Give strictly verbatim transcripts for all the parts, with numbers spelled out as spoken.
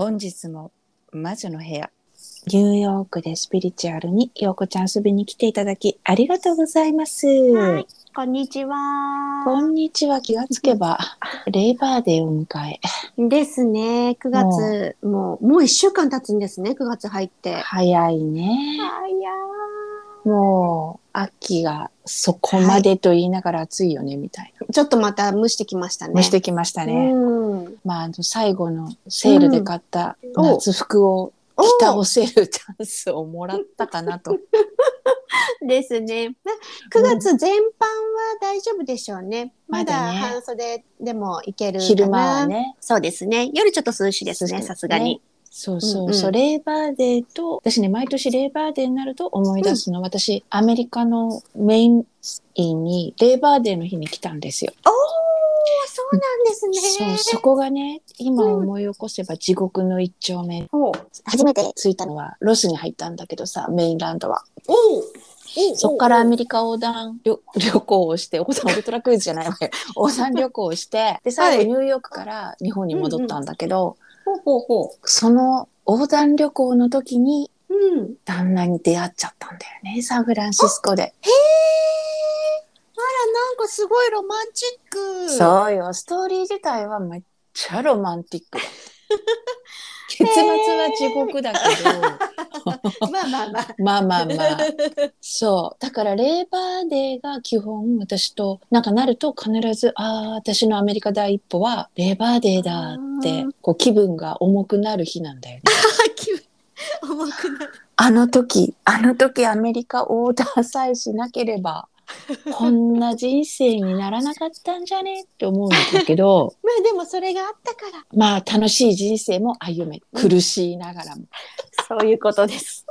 本日も魔女の部屋、ニューヨークでスピリチュアルに陽子ちゃん遊びに来ていただきありがとうございます。はい、こんにちは。こんにちは。気がつけばレイバーデーを迎えですね。くがつもう、もういっしゅうかん経つんですね。くがつ入って早いね。早い。もう秋がそこまでと言いながら暑いよね、はい、みたいな。ちょっとまた蒸してきましたね。蒸してきましたね。うん、まあ、あの最後のセールで買った夏服を着たおセールチャンスをもらったかなとですね。くがつ全般は大丈夫でしょうね、うん、まだ半袖でもいけるかな。昼間はね。そうですね。夜ちょっと涼しいですね、さすがに。そうそう、うんうん、そう、レーバーデーと、私ね、毎年レーバーデーになると思い出すの、うん、私、アメリカのメインにレーバーデーの日に来たんですよ。おー、そうなんですね。そう、そこがね、今思い起こせば地獄の一丁目、うん、初めて着いたのはロスに入ったんだけどさ、メインランドは。おー、そこからアメリカ横断旅行をして、横断オルトラクイズじゃないわよ。横断旅行をして、で、最後ニューヨークから日本に戻ったんだけど、はい、うんうん、ほうほう、その横断旅行の時に、うん、旦那に出会っちゃったんだよね、サンフランシスコで。へー、あら、なんかすごいロマンチック。そうよ、ストーリー自体はめっちゃロマンティックだ結末は地獄だけどまあまあまあまあまあまあそうだから、レーバーデーが基本私となんかなると必ず、ああ、私のアメリカ第一歩はレーバーデーだって、こう気分が重くなる日なんだよね。気分重くなる。あの時あの時アメリカオーダーさえしなければこんな人生にならなかったんじゃねって思うんだけどまあでもそれがあったから、まあ楽しい人生も歩め、苦しいながらも、うん、そういうことです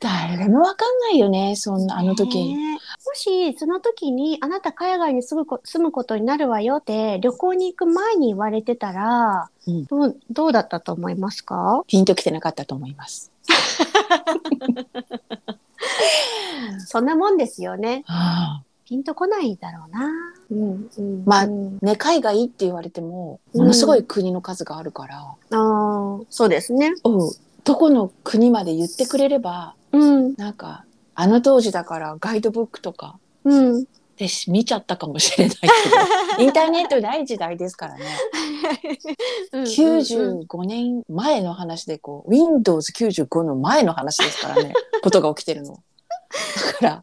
誰でも分かんないよね、そんなあの時。もしその時にあなた海外に住む、住むことになるわよって旅行に行く前に言われてたら、うん、どう、どうだったと思いますか？ピンときてなかったと思いますそんなもんですよね。はあ、ピンとこないだろうな。うんうん、まあね、海外って言われてもものすごい国の数があるから。うん、ああ、そうですね。うん、どこの国まで言ってくれれば、うん、なんかあの当時だからガイドブックとかで見ちゃったかもしれないけど、うん、インターネットない時代ですからね。きゅうじゅうごねんまえの話で、こう ウィンドウズきゅうじゅうご の前の話ですからね。ことが起きてるの。だから、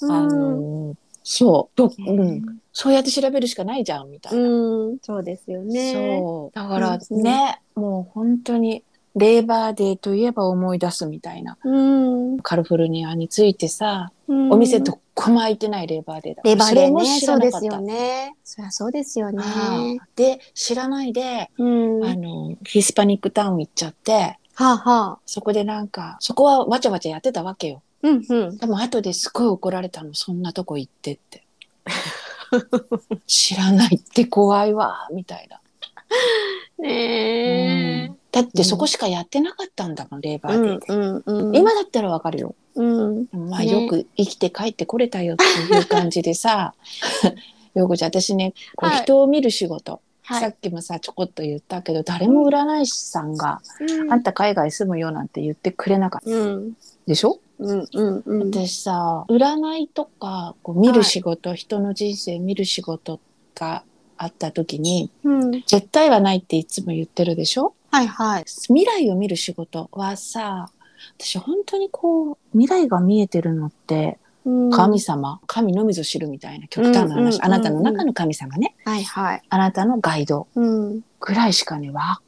うん、あの、そう、ど、うん、そうやって調べるしかないじゃんみたいな。うん、そうですよね。そう、だからね、うん、もう本当にレーバーデーといえば思い出すみたいな。うん、カリフォルニアについてさ、うん、お店どこも開いてないレーバーデーだ。レーバーデーね、そうですよね。そりゃそうですよね。で、知らないで、うん、あのヒスパニックタウン行っちゃって、はあはあ、そこでなんかそこはわちゃわちゃやってたわけよ。うんうん、でも後ですごい怒られたの、そんなとこ行ってって知らないって怖いわみたいなねえ、うん、だってそこしかやってなかったんだもん、うん、レーバーデーで、うんうん、今だったらわかるよ、うん、まあ、ね、よく生きて帰ってこれたよっていう感じでさようこちゃん、私ね、こう人を見る仕事、はいはい、さっきもさちょこっと言ったけど、誰も占い師さんが、うん、あんた海外住むよなんて言ってくれなかった、うん、でしょ、うんうんうん、私さ、占いとかこう見る仕事、はい、人の人生見る仕事があった時に、うん、絶対はないっていつも言ってるでしょ、はいはい、未来を見る仕事はさ、私本当にこう未来が見えてるのって神様、神のみぞ知るみたいな極端な話、うんうんうんうん、あなたの中の神様ね、はいはい、あなたのガイドぐらいしかね、分かんな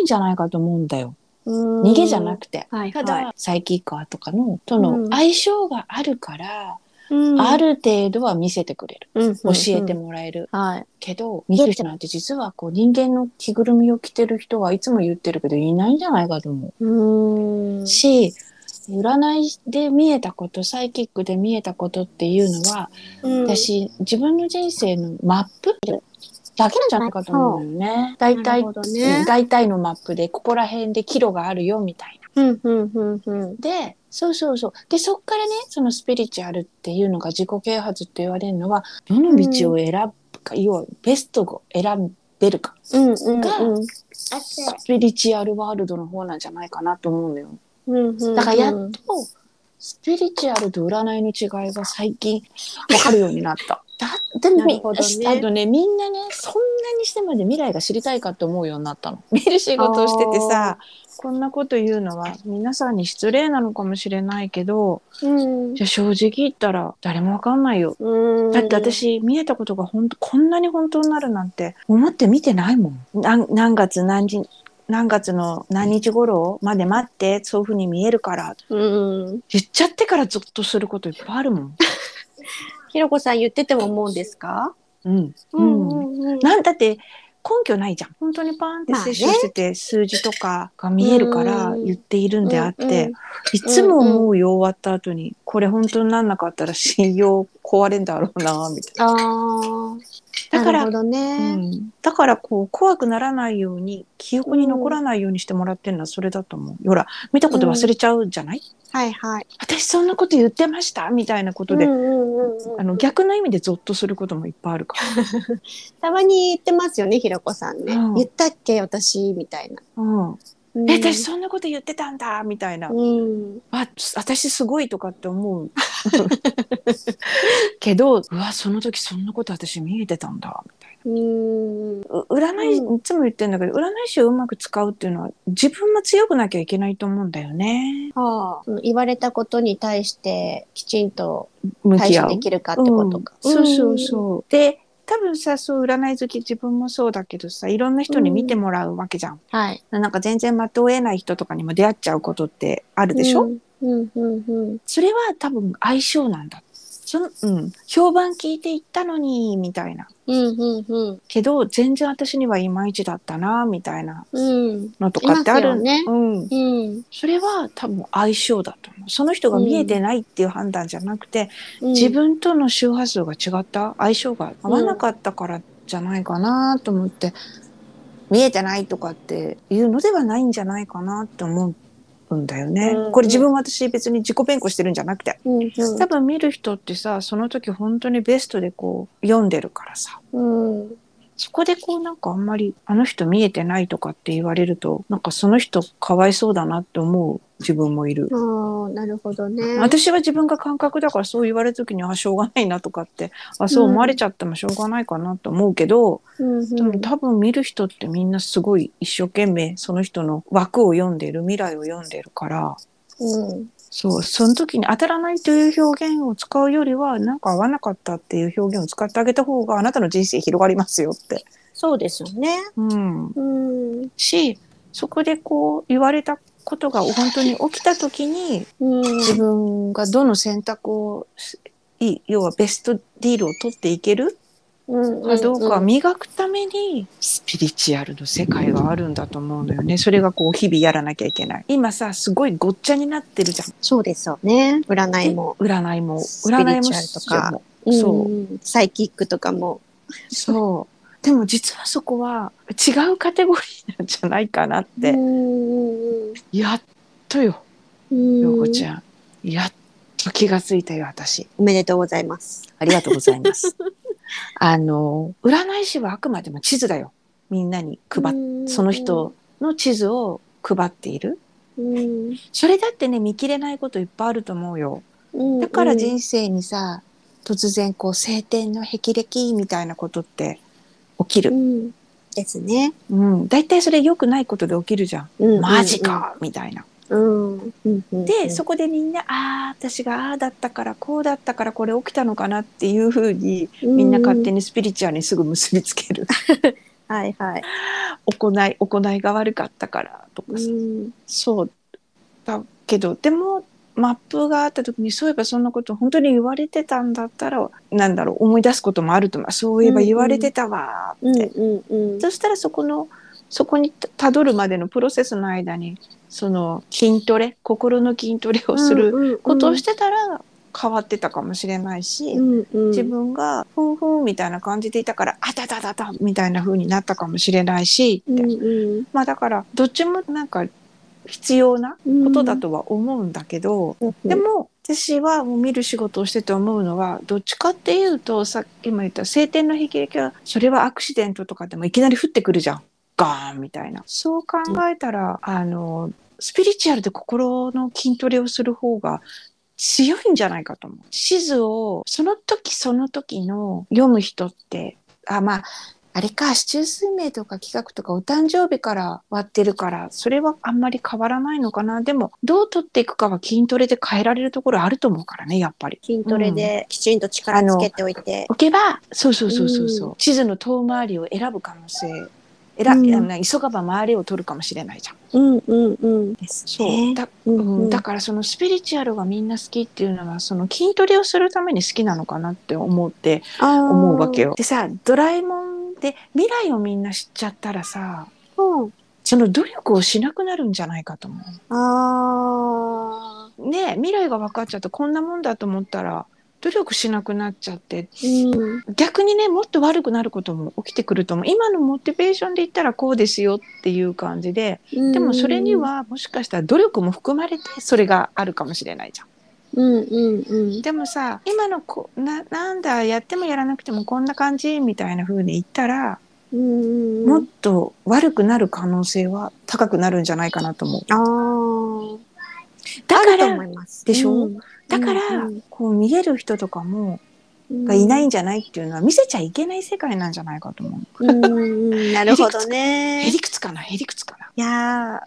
いんじゃないかと思うんだよ、うん、逃げじゃなくて、はいはい、ただサイキーカーとかのとの相性があるから、うん、ある程度は見せてくれる、うん、教えてもらえる、うんうん、けど見る人なんて実はこう人間の着ぐるみを着てる人はいつも言ってるけどいないんじゃないかと思う、うん、し、占いで見えたこと、サイキックで見えたことっていうのは、うん、私自分の人生のマップだけなんじゃないかと思うよね。大体、ね、大体のマップでここら辺でキロがあるよみたいな、うんうんうんうん、で、そうそうそう、でそっからね、そのスピリチュアルっていうのが自己啓発って言われるのは、どの道を選ぶか、うん、要はベストを選出るかがスピリチュアルワールドの方なんじゃないかなと思うんだよ、うんうんうん、だからやっとスピリチュアルと占いの違いが最近分かるようになっただでも、ね、あのね、みんなね、そんなにしてまで未来が知りたいかって思うようになったの。見る仕事をしててさ、こんなこと言うのは皆さんに失礼なのかもしれないけど、うん、じゃあ正直言ったら誰もわかんないよ、うん、だって私見えたことがほんとこんなに本当になるなんて思って見てないもん。な何月何日何月の何日頃まで待ってそういう風に見えるから、うん、言っちゃってからゾッとすることいっぱいあるもんひろこさん言ってても思うんですか？うんうんうんうん、なんだって根拠ないじゃん。本当にパーンって摂取してて数字とかが見えるから言っているんであって、まあね、いつも思うよ、終わった後にこれ本当になんなかったら信用壊れんだろうなみたいな。あだから、なるほどね、うん、だからこう怖くならないように記憶に残らないようにしてもらってるのはそれだと思う、うん、ほら見たこと忘れちゃうじゃない、うん、はいはい、私そんなこと言ってましたみたいなことで、うんうんうんうん、あの逆の意味でゾッとすることもいっぱいあるからたまに言ってますよねひろこさんね、うん、言ったっけ私みたいな、うんうん、え私そんなこと言ってたんだみたいな、うん、あ私すごいとかって思うけどうわその時そんなこと私見えてたんだみたいな。うーん占い、うん、いつも言ってるんだけど占い師をうまく使うっていうのは自分も強くなきゃいけないと思うんだよね、はあ、言われたことに対してきちんと対処できるかってことか、うん、そうそうそう、うん、で多分さそう占い好き自分もそうだけどさいろんな人に見てもらうわけじゃん、うんはい、なんか全然まとえない人とかにも出会っちゃうことってあるでしょ、うんうんうんうん、それは多分相性なんだその、うん、評判聞いていったのにみたいな、うんうんうん、けど全然私にはいまいちだったなみたいなのとかってある、うんねうんうん、それは多分相性だと思う。その人が見えてないっていう判断じゃなくて、うん、自分との周波数が違った相性が合わなかったからじゃないかなと思って、うん、見えてないとかっていうのではないんじゃないかなと思うだよね、うんうん、これ自分私別に自己弁護してるんじゃなくて、うんうん、多分見る人ってさその時本当にベストでこう読んでるからさ、うん、そこでこうなんかあんまりあの人見えてないとかって言われるとなんかその人かわいそうだなって思う自分もいる。あなるほどね。私は自分が感覚だからそう言われる時にあしょうがないなとかってあそう思われちゃってもしょうがないかなと思うけど、うんうん、でも多分見る人ってみんなすごい一生懸命その人の枠を読んでる未来を読んでるから、うん、そうその時に当たらないという表現を使うよりはなんか合わなかったっていう表現を使ってあげた方があなたの人生広がりますよって。そうですよね、うんうん、しそこでこう言われたことが本当に起きた時に、うん、自分がどの選択を要はベストディールを取っていけるかどうか磨くためにスピリチュアルの世界があるんだと思うのよね。それがこう日々やらなきゃいけない。今さすごいごっちゃになってるじゃん。そうですよね。占いも占いも占いもスピリチュアルとかそうサイキックとかもそうでも実はそこは違うカテゴリーなんじゃないかなってやっとよ陽子ちゃんやっと気がついたよ私。おめでとうございます。ありがとうございますあの占い師はあくまでも地図だよ。みんなに配っその人の地図を配っている。うんそれだってね見切れないこといっぱいあると思うよ。だから人生にさ突然こう晴天の霹靂みたいなことって起きる、うん、ですね、うん、だいたいそれ良くないことで起きるじゃん、うんうんうん、マジかみたいな、うんうんうんうん、でそこでみんなあ私がああだったからこうだったからこれ起きたのかなっていう風にみんな勝手にスピリチュアルにすぐ結びつける、うん、はいはい行い行いが悪かったからとかさ、うん、そうだけどでもマップがあった時にそういえばそんなこと本当に言われてたんだったらなんだろう思い出すこともあると思う。そういえば言われてたわって、うんうんうん、そしたらそこのそこにたどるまでのプロセスの間にその筋トレ心の筋トレをすることをしてたら変わってたかもしれないし、うんうん、自分がふんふんみたいな感じでいたからあたたたたみたいな風になったかもしれないしって、うんうん、まあだからどっちもなんか必要なことだとは思うんだけど、うん、でも私はもう見る仕事をしてて思うのは、どっちかっていうと、さっき今言った晴天の霹靂は、それはアクシデントとかでもいきなり降ってくるじゃん。ガーンみたいな。そう考えたら、うん、あの、スピリチュアルで心の筋トレをする方が強いんじゃないかと思う。地図を、その時その時の読む人って、あ、まあ、あれか、市中水明とか企画とかお誕生日から割ってるから、それはあんまり変わらないのかな。でも、どう取っていくかは筋トレで変えられるところあると思うからね、やっぱり。筋トレできちんと力つけておいて。うん、置けば、そうそうそうそうそう、うん、地図の遠回りを選ぶ可能性。えら、うん、急がば周りを取るかもしれないじゃん。うんうんうん。そう。だ、うんうん、だからそのスピリチュアルがみんな好きっていうのは、その筋トレをするために好きなのかなって思って、思うわけよ。でさ、ドラえもんで未来をみんな知っちゃったらさ、うん、その努力をしなくなるんじゃないかと思う。あー。ねえ、未来が分かっちゃってこんなもんだと思ったら、努力しなくなっちゃって、うん、逆にね、もっと悪くなることも起きてくると思う。今のモチベーションで言ったらこうですよっていう感じで、うん、でもそれにはもしかしたら努力も含まれてそれがあるかもしれないじゃん。うんうんうん、でもさ、今のこ な, なんだやってもやらなくてもこんな感じみたいな風に言ったら、うんうん、もっと悪くなる可能性は高くなるんじゃないかなと思う。ああ。だからでしょ、うん、だから、うん、こう見える人とかも、うん、がいないんじゃないっていうのは見せちゃいけない世界なんじゃないかと思う。うんなるほどね。へりくつかなへりくつかな。いや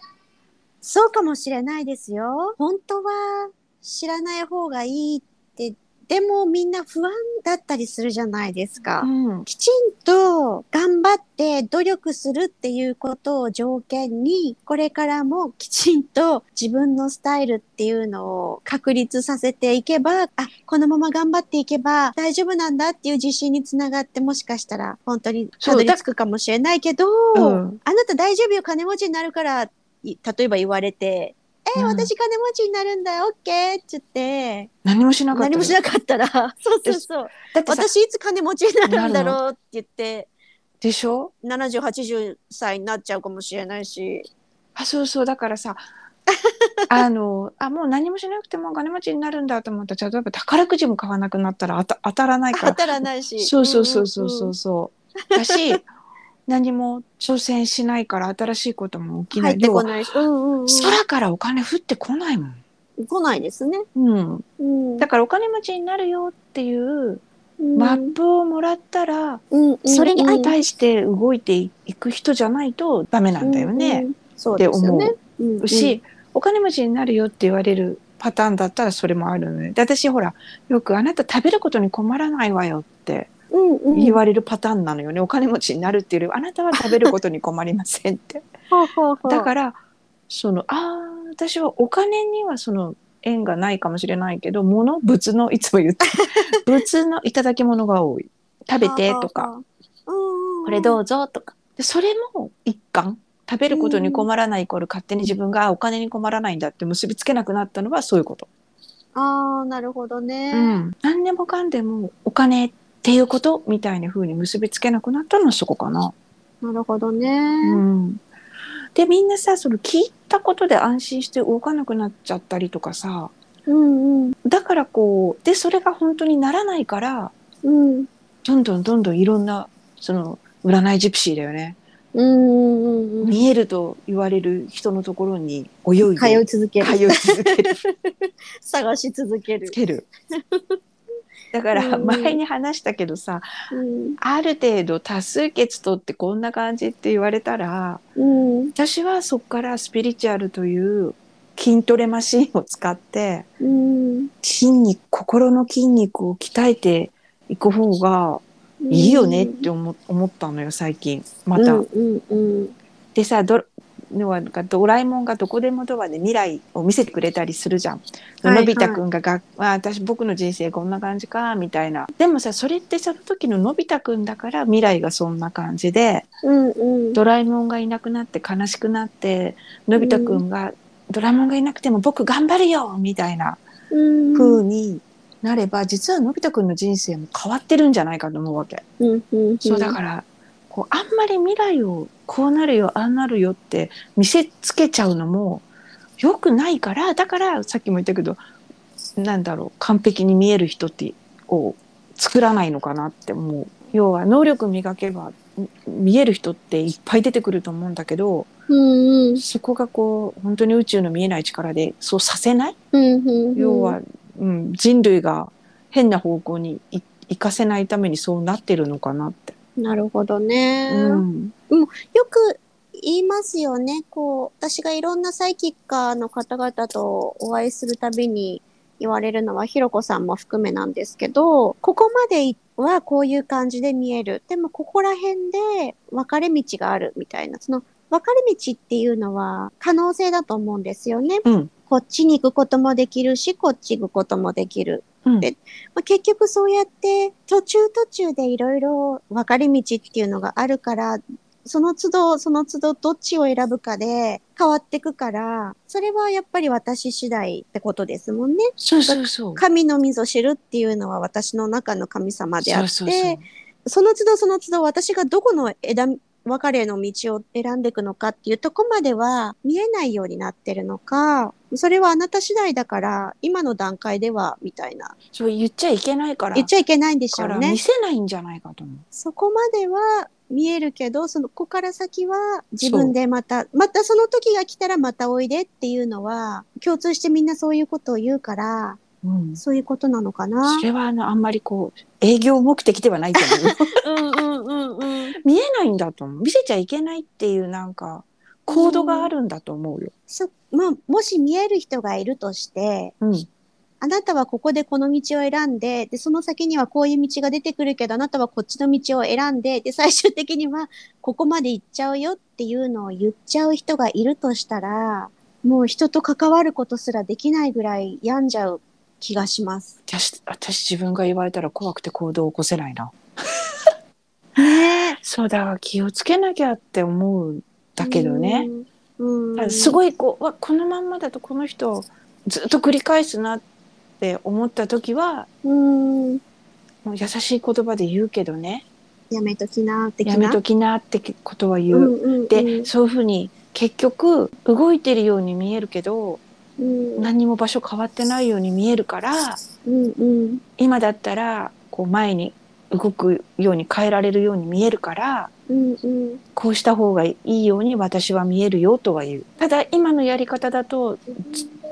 そうかもしれないですよ。本当は知らない方がいいってでもみんな不安だったりするじゃないですか、うん、きちんと頑張って努力するっていうことを条件にこれからもきちんと自分のスタイルっていうのを確立させていけば、あ、このまま頑張っていけば大丈夫なんだっていう自信につながって、もしかしたら本当にたどり着くかもしれないけど、うん、あなた大丈夫よ、金持ちになるから例えば言われて、えーうん、私金持ちになるんだよ、オッケーって言って何もしなかったら何もしなかったらそうそうそうだって私いつ金持ちになるんだろうって言ってでしょ、ななじゅうはちじゅっさいになっちゃうかもしれないし、あ、そうそう、だからさあのあもう何もしなくても金持ちになるんだと思ったら、例えば宝くじも買わなくなったら当た、当たらないから当たらないし、そうそうそうそうそうそうだし、何も挑戦しないから新しいことも起きない。入ってこないし、うんうんうん、空からお金降ってこないもん。来ないですね、うんうん、だからお金持ちになるよっていうマップをもらったら、うん、それに対して動いていく人じゃないとダメなんだよねって思うし、お金持ちになるよって言われるパターンだったらそれもあるのね。で、私ほらよくあなた食べることに困らないわよってうんうん、言われるパターンなのよね。お金持ちになるっていうよりあなたは食べることに困りませんってだからそのあ私はお金にはその縁がないかもしれないけど、物物のいつも言って物のいただき物が多い。食べてとかこれどうぞとか、でそれも一貫食べることに困らないイコール勝手に自分がお金に困らないんだって結びつけなくなったのはそういうこと。あーなるほどね、うん、何でもかんでもお金ってっていうことみたいな風に結びつけなくなったのはそこかな。なるほどね、うん、でみんなさその聞いたことで安心して動かなくなっちゃったりとかさ、うんうん、だからこうでそれが本当にならないから、うん、どんどんどんどんいろんなその占いジプシーだよね、うんうんうん、見えると言われる人のところに泳いで通い続ける、通い続ける探し続ける、つけるだから前に話したけどさ、うん、ある程度多数決とってこんな感じって言われたら、うん、私はそこからスピリチュアルという筋トレマシンを使って、うん、筋肉、心の筋肉を鍛えていく方がいいよねって思、うん、思ったのよ最近また、うんうんうん、でさどなんかドラえもんがどこでもドアで未来を見せてくれたりするじゃん、はいはい、のび太くんがが、まあ、私僕の人生こんな感じかみたいな。でもさそれってその時ののび太くんだから未来がそんな感じで、うんうん、ドラえもんがいなくなって悲しくなってのび太くんが、うん、ドラえもんがいなくても僕頑張るよみたいな風になれば、うん、実はのび太くんの人生も変わってるんじゃないかと思うわけ、うんうんうん、そうだからこうあんまり未来をこうなるよああなるよって見せつけちゃうのも良くないから、だからさっきも言ったけどなんだろう、完璧に見える人ってを作らないのかなって思う。要は能力磨けば見える人っていっぱい出てくると思うんだけど、うんうん、そこがこう本当に宇宙の見えない力でそうさせない、うんうんうん、要は、うん、人類が変な方向に行かせないためにそうなってるのかなって。なるほどね、うん、でもよく言いますよね。こう私がいろんなサイキッカーの方々とお会いするたびに言われるのは、ひろこさんも含めなんですけど、ここまではこういう感じで見える、でもここら辺で分かれ道があるみたいな、その分かれ道っていうのは可能性だと思うんですよね、うん、こっちに行くこともできるしこっち行くこともできる、うん、で、まあ、結局そうやって途中途中でいろいろ分かれ道っていうのがあるから、その都度その都度どっちを選ぶかで変わってくから、それはやっぱり私次第ってことですもんね。そうそうそう、神のみぞ知るっていうのは私の中の神様であって、 そうそうそう、その都度その都度私がどこの枝分かれの道を選んでいくのかっていうとこまでは見えないようになってるのか、それはあなた次第だから今の段階ではみたいな。そう言っちゃいけないから、言っちゃいけないんでしょうね。から見せないんじゃないかと思う。そこまでは見えるけど、そのここから先は自分でまたまたその時が来たらまたおいでっていうのは共通してみんなそういうことを言うから、うん、そういうことなのかな。それはあのあんまりこう営業目的ではないと思う。うんうんうんうん。見えないんだと思う。見せちゃいけないっていうなんかコードがあるんだと思うよ。うん、そまあ、もし見える人がいるとして。うん。あなたはここでこの道を選んで、で、その先にはこういう道が出てくるけど、あなたはこっちの道を選んで、で、最終的にはここまで行っちゃうよっていうのを言っちゃう人がいるとしたら、もう人と関わることすらできないぐらい病んじゃう気がします。私、私自分が言われたら怖くて行動を起こせないな。ねえ。そうだ、気をつけなきゃって思うんだけどね。うんうん、すごいこう、わ、このまんまだとこの人をずっと繰り返すなってって思った時は、うーん、もう優しい言葉で言うけどね、やめときなってやめときなってことは言う、うんうんうん、でそういうふうに結局動いてるように見えるけど、うん、何も場所変わってないように見えるから、うんうん、今だったらこう前に動くように変えられるように見えるから、うんうん、こうした方がいいように私は見えるよとは言う。ただ今のやり方だと、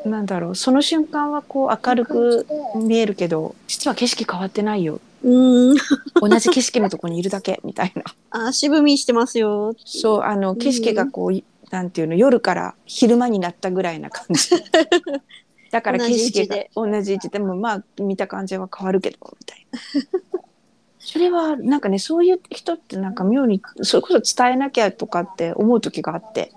なんだろう、その瞬間はこう明るく見えるけど実は景色変わってないよ、うん同じ景色のとこにいるだけみたいな。あ、渋みしてますよ。そう、あの景色がこう、うん、なんていうの、夜から昼間になったぐらいな感じだから景色が同じ位置でもまあ見た感じは変わるけどみたいな。それはなんかね、そういう人ってなんか妙にそれこそ伝えなきゃとかって思う時があって、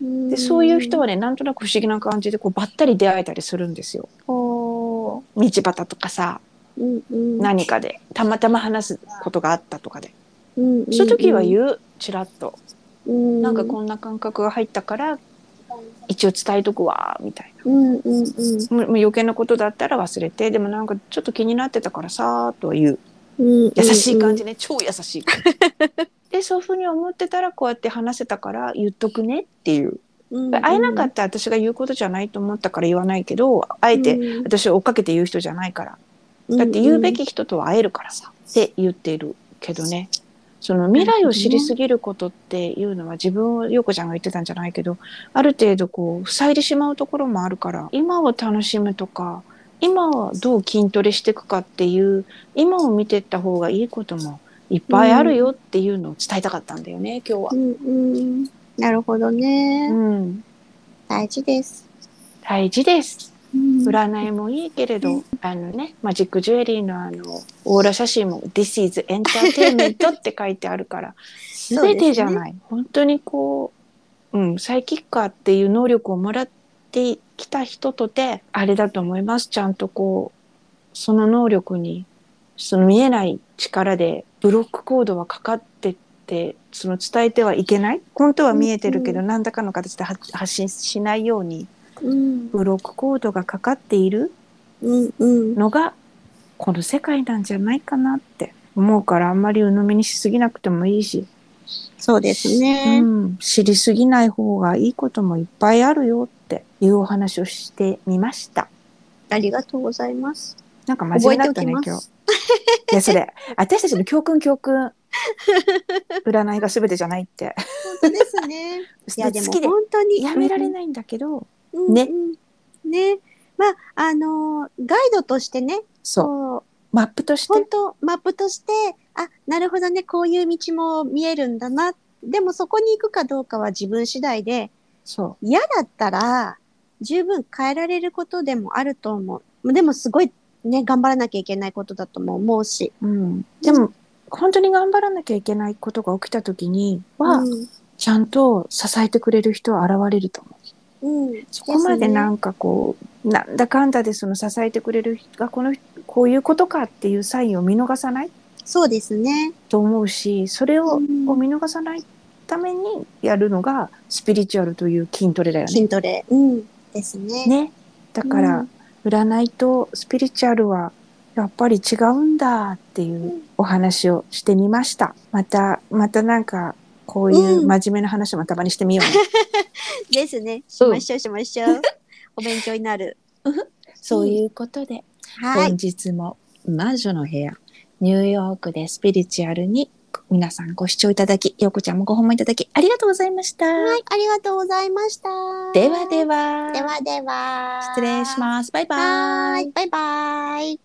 でそういう人はね、なんとなく不思議な感じでこうばったり出会えたりするんですよ。お道端とかさ、うんうん、何かでたまたま話すことがあったとかで、うんうん、そういう時は言う、ちらっと、うん、なんかこんな感覚が入ったから一応伝えとくわみたいな、うんうんうん、もう余計なことだったら忘れて、でもなんかちょっと気になってたからさーっとは言う、うんうんうん、優しい感じね、超優しい感じで、そういうふうに思ってたらこうやって話せたから言っとくねっていう、うんうん、会えなかった私が言うことじゃないと思ったから言わないけど、あえて私を追っかけて言う人じゃないから、うん、だって言うべき人とは会えるからさ、うんうん、って言っているけどね。その未来を知りすぎることっていうのは、自分を陽子ちゃんが言ってたんじゃないけど、ある程度こう塞いでしまうところもあるから、今を楽しむとか、今はどう筋トレしていくかっていう、今を見ていった方がいいこともいっぱいあるよっていうのを伝えたかったんだよね、うん、今日は、うんうん、なるほどね、うん、大事です大事です、うん、占いもいいけれど、うん、あのね、マジックジュエリーのあのオーラ写真も This is Entertainment って書いてあるから全てじゃない、ね、本当にこう、うん、サイキッカーっていう能力をもらってきた人とてあれだと思います。ちゃんとこうその能力に、その見えない力でブロックコードはかかってって、その伝えてはいけない、本当は見えてるけど、うん、何らかの形で発信しないように、うん、ブロックコードがかかっているのがこの世界なんじゃないかなって思うから、あんまり鵜呑みにしすぎなくてもいいし、そうですね、うん、知りすぎない方がいいこともいっぱいあるよっていうお話をしてみました。ありがとうございます。なんか真面目だったね今日。いやそれ私たちの教訓教訓占いが全てじゃないって本当ですねいやでも本当にやめられないんだけど、うん、ね、うん、ね、まああのガイドとしてね、そうマップとして本当マップとしてあなるほどねこういう道も見えるんだな、でもそこに行くかどうかは自分次第で、そう嫌だったら十分変えられることでもあると思う。でもすごいね頑張らなきゃいけないことだとも思うし、うん、でも本当に頑張らなきゃいけないことが起きた時には、うん、ちゃんと支えてくれる人は現れると思う、うん、そこまでなんかこう、ね、なんだかんだでその支えてくれる人がこのこういうことかっていうサインを見逃さない、そうですねと思うし、それを、うん、を見逃さないためにやるのがスピリチュアルという筋トレだよね。筋トレ、うん、ですね。ね、だから、うん、占いとスピリチュアルはやっぱり違うんだっていうお話をしてみました。またまたなんかこういう真面目な話もたまにしてみようね。うん、ですね。しましょうしましょう。お勉強になる。そういうことで、はい、本日も魔女の部屋ニューヨークでスピリチュアルに皆さんご視聴いただき、ようこちゃんもご訪問いただきありがとうございました。はい、ありがとうございました。ではでは。ではでは。失礼します。バイバイ。バイバイ。